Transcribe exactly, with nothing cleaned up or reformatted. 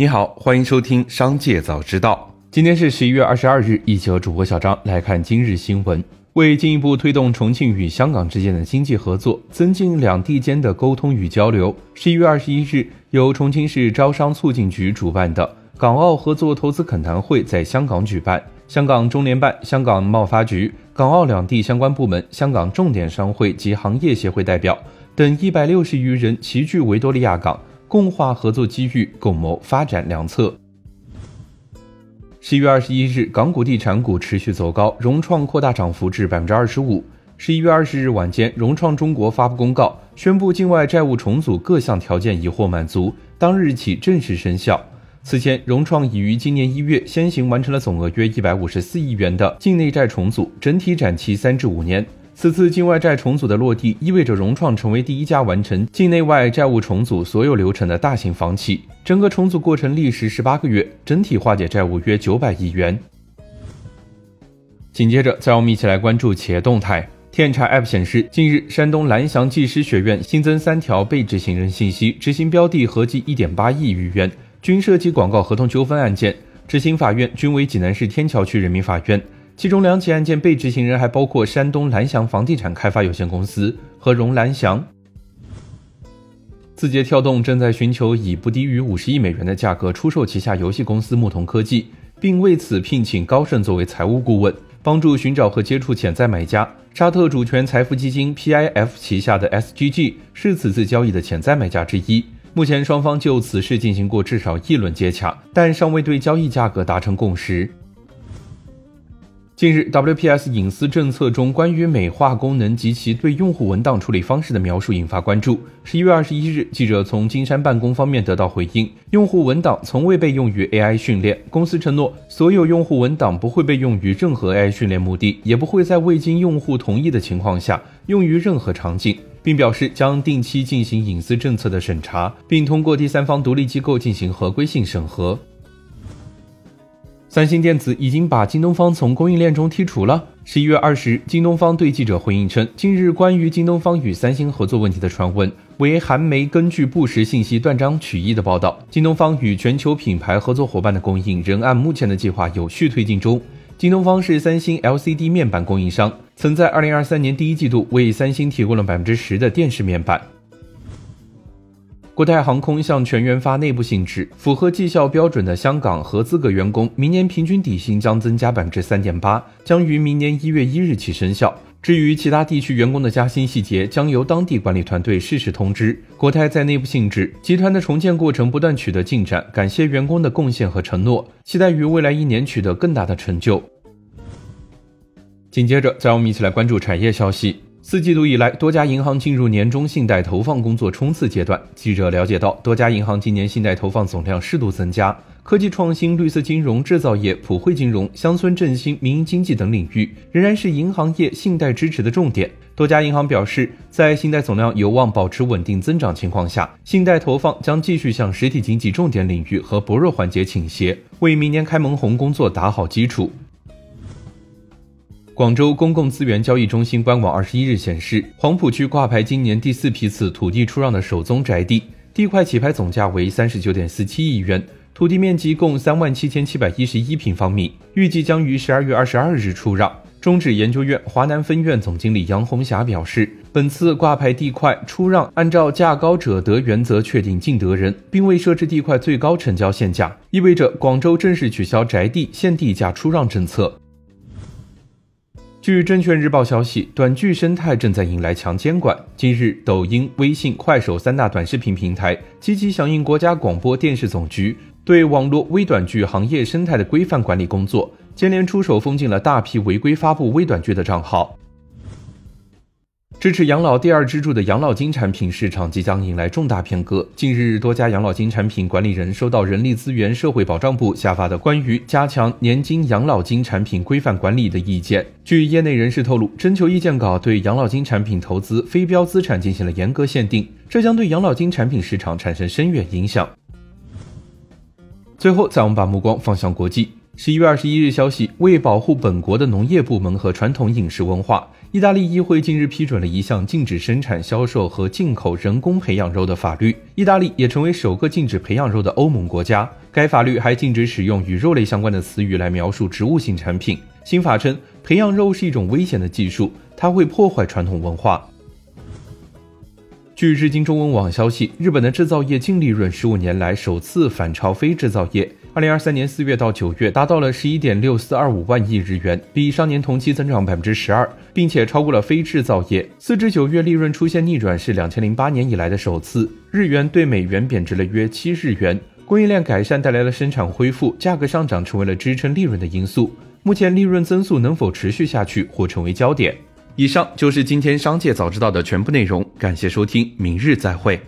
你好，欢迎收听商界早知道。今天是十一月二十二日，一起和主播小张来看今日新闻。为进一步推动重庆与香港之间的经济合作，增进两地间的沟通与交流，十一月二十一日，由重庆市招商促进局主办的港澳合作投资恳谈会在香港举办。香港中联办、香港贸发局、港澳两地相关部门、香港重点商会及行业协会代表等一百六十余人齐聚维多利亚港，共话合作机遇，共谋发展良策。十一月二十一日，港股地产股持续走高，融创扩大涨幅至 百分之二十五。十一月二十日晚间，融创中国发布公告，宣布境外债务重组各项条件已获满足，当日起正式生效。此前，融创已于今年一月先行完成了总额约一百五十四亿元的境内债重组，整体展期 三至五年。此次境外债重组的落地，意味着融创成为第一家完成境内外债务重组所有流程的大型房企。整个重组过程历时十八个月，整体化解债务约九百亿元。紧接着，再让我们一起来关注企业动态。天眼查 A P P 显示，近日山东蓝翔技师学院新增三条被执行人信息，执行标的合计 一点八亿余元，均涉及广告合同纠纷案件，执行法院均为济南市天桥区人民法院。其中两起案件被执行人还包括山东蓝翔房地产开发有限公司和融蓝翔。字节跳动正在寻求以不低于五十亿美元的价格出售旗下游戏公司牧童科技，并为此聘请高盛作为财务顾问，帮助寻找和接触潜在买家。沙特主权财富基金 P I F 旗下的 S G G 是此次交易的潜在买家之一。目前双方就此事进行过至少一轮接洽，但尚未对交易价格达成共识。近日 W P S 隐私政策中关于美化功能及其对用户文档处理方式的描述引发关注。十一月二十一日，记者从金山办公方面得到回应，用户文档从未被用于 A I 训练，公司承诺所有用户文档不会被用于任何 A I 训练目的，也不会在未经用户同意的情况下用于任何场景，并表示将定期进行隐私政策的审查，并通过第三方独立机构进行合规性审核。三星电子已经把京东方从供应链中剔除了。十一月二十日，京东方对记者回应称，近日关于京东方与三星合作问题的传闻为韩媒根据不实信息断章取义的报道。京东方与全球品牌合作伙伴的供应仍按目前的计划有序推进中。京东方是三星 L C D 面板供应商，曾在二零二三年第一季度为三星提供了 百分之十 的电视面板。国泰航空向全员发内部信指，符合绩效标准的香港合资格员工明年平均底薪将增加 百分之三点八， 将于明年一月一日起生效。至于其他地区员工的加薪细节，将由当地管理团队适时通知。国泰在内部信指，集团的重建过程不断取得进展，感谢员工的贡献和承诺，期待于未来一年取得更大的成就。紧接着，再让我们一起来关注产业消息。四季度以来，多家银行进入年终信贷投放工作冲刺阶段。记者了解到，多家银行今年信贷投放总量适度增加，科技创新、绿色金融、制造业、普惠金融、乡村振兴、民营经济等领域仍然是银行业信贷支持的重点。多家银行表示，在信贷总量有望保持稳定增长情况下，信贷投放将继续向实体经济重点领域和薄弱环节倾斜，为明年开门红工作打好基础。广州公共资源交易中心官网二十一日显示，黄埔区挂牌今年第四批次土地出让的首宗宅地，地块起拍总价为 三十九点四七亿元，土地面积共 三万七千七百一十一平方米，预计将于十二月二十二日出让。中指研究院华南分院总经理杨红霞表示，本次挂牌地块出让按照价高者得原则确定竞得人，并未设置地块最高成交限价，意味着广州正式取消宅地限地价出让政策。据证券日报消息，短剧生态正在迎来强监管。近日，抖音、微信、快手三大短视频平台积极响应国家广播电视总局对网络微短剧行业生态的规范管理工作，接连出手封禁了大批违规发布微短剧的账号。支持养老第二支柱的养老金产品市场即将迎来重大变革。近日，多家养老金产品管理人收到人力资源社会保障部下发的关于加强年金养老金产品规范管理的意见。据业内人士透露，征求意见稿对养老金产品投资非标资产进行了严格限定，这将对养老金产品市场产生深远影响。最后，再我们把目光放向国际。十一月二十一日消息，为保护本国的农业部门和传统饮食文化，意大利议会近日批准了一项禁止生产、销售和进口人工培养肉的法律。意大利也成为首个禁止培养肉的欧盟国家。该法律还禁止使用与肉类相关的词语来描述植物性产品。新法称，培养肉是一种危险的技术，它会破坏传统文化。据日经中文网消息，日本的制造业净利润十五年来首次反超非制造业，二零二三年四月到九月达到了 十一点六四二五万亿日元，比上年同期增长 百分之十二， 并且超过了非制造业。四至九月利润出现逆转是二零零八年以来的首次，日元对美元贬值了约七日元。供应链改善带来了生产恢复，价格上涨成为了支撑利润的因素。目前利润增速能否持续下去或成为焦点。以上就是今天商界早知道的全部内容，感谢收听，明日再会。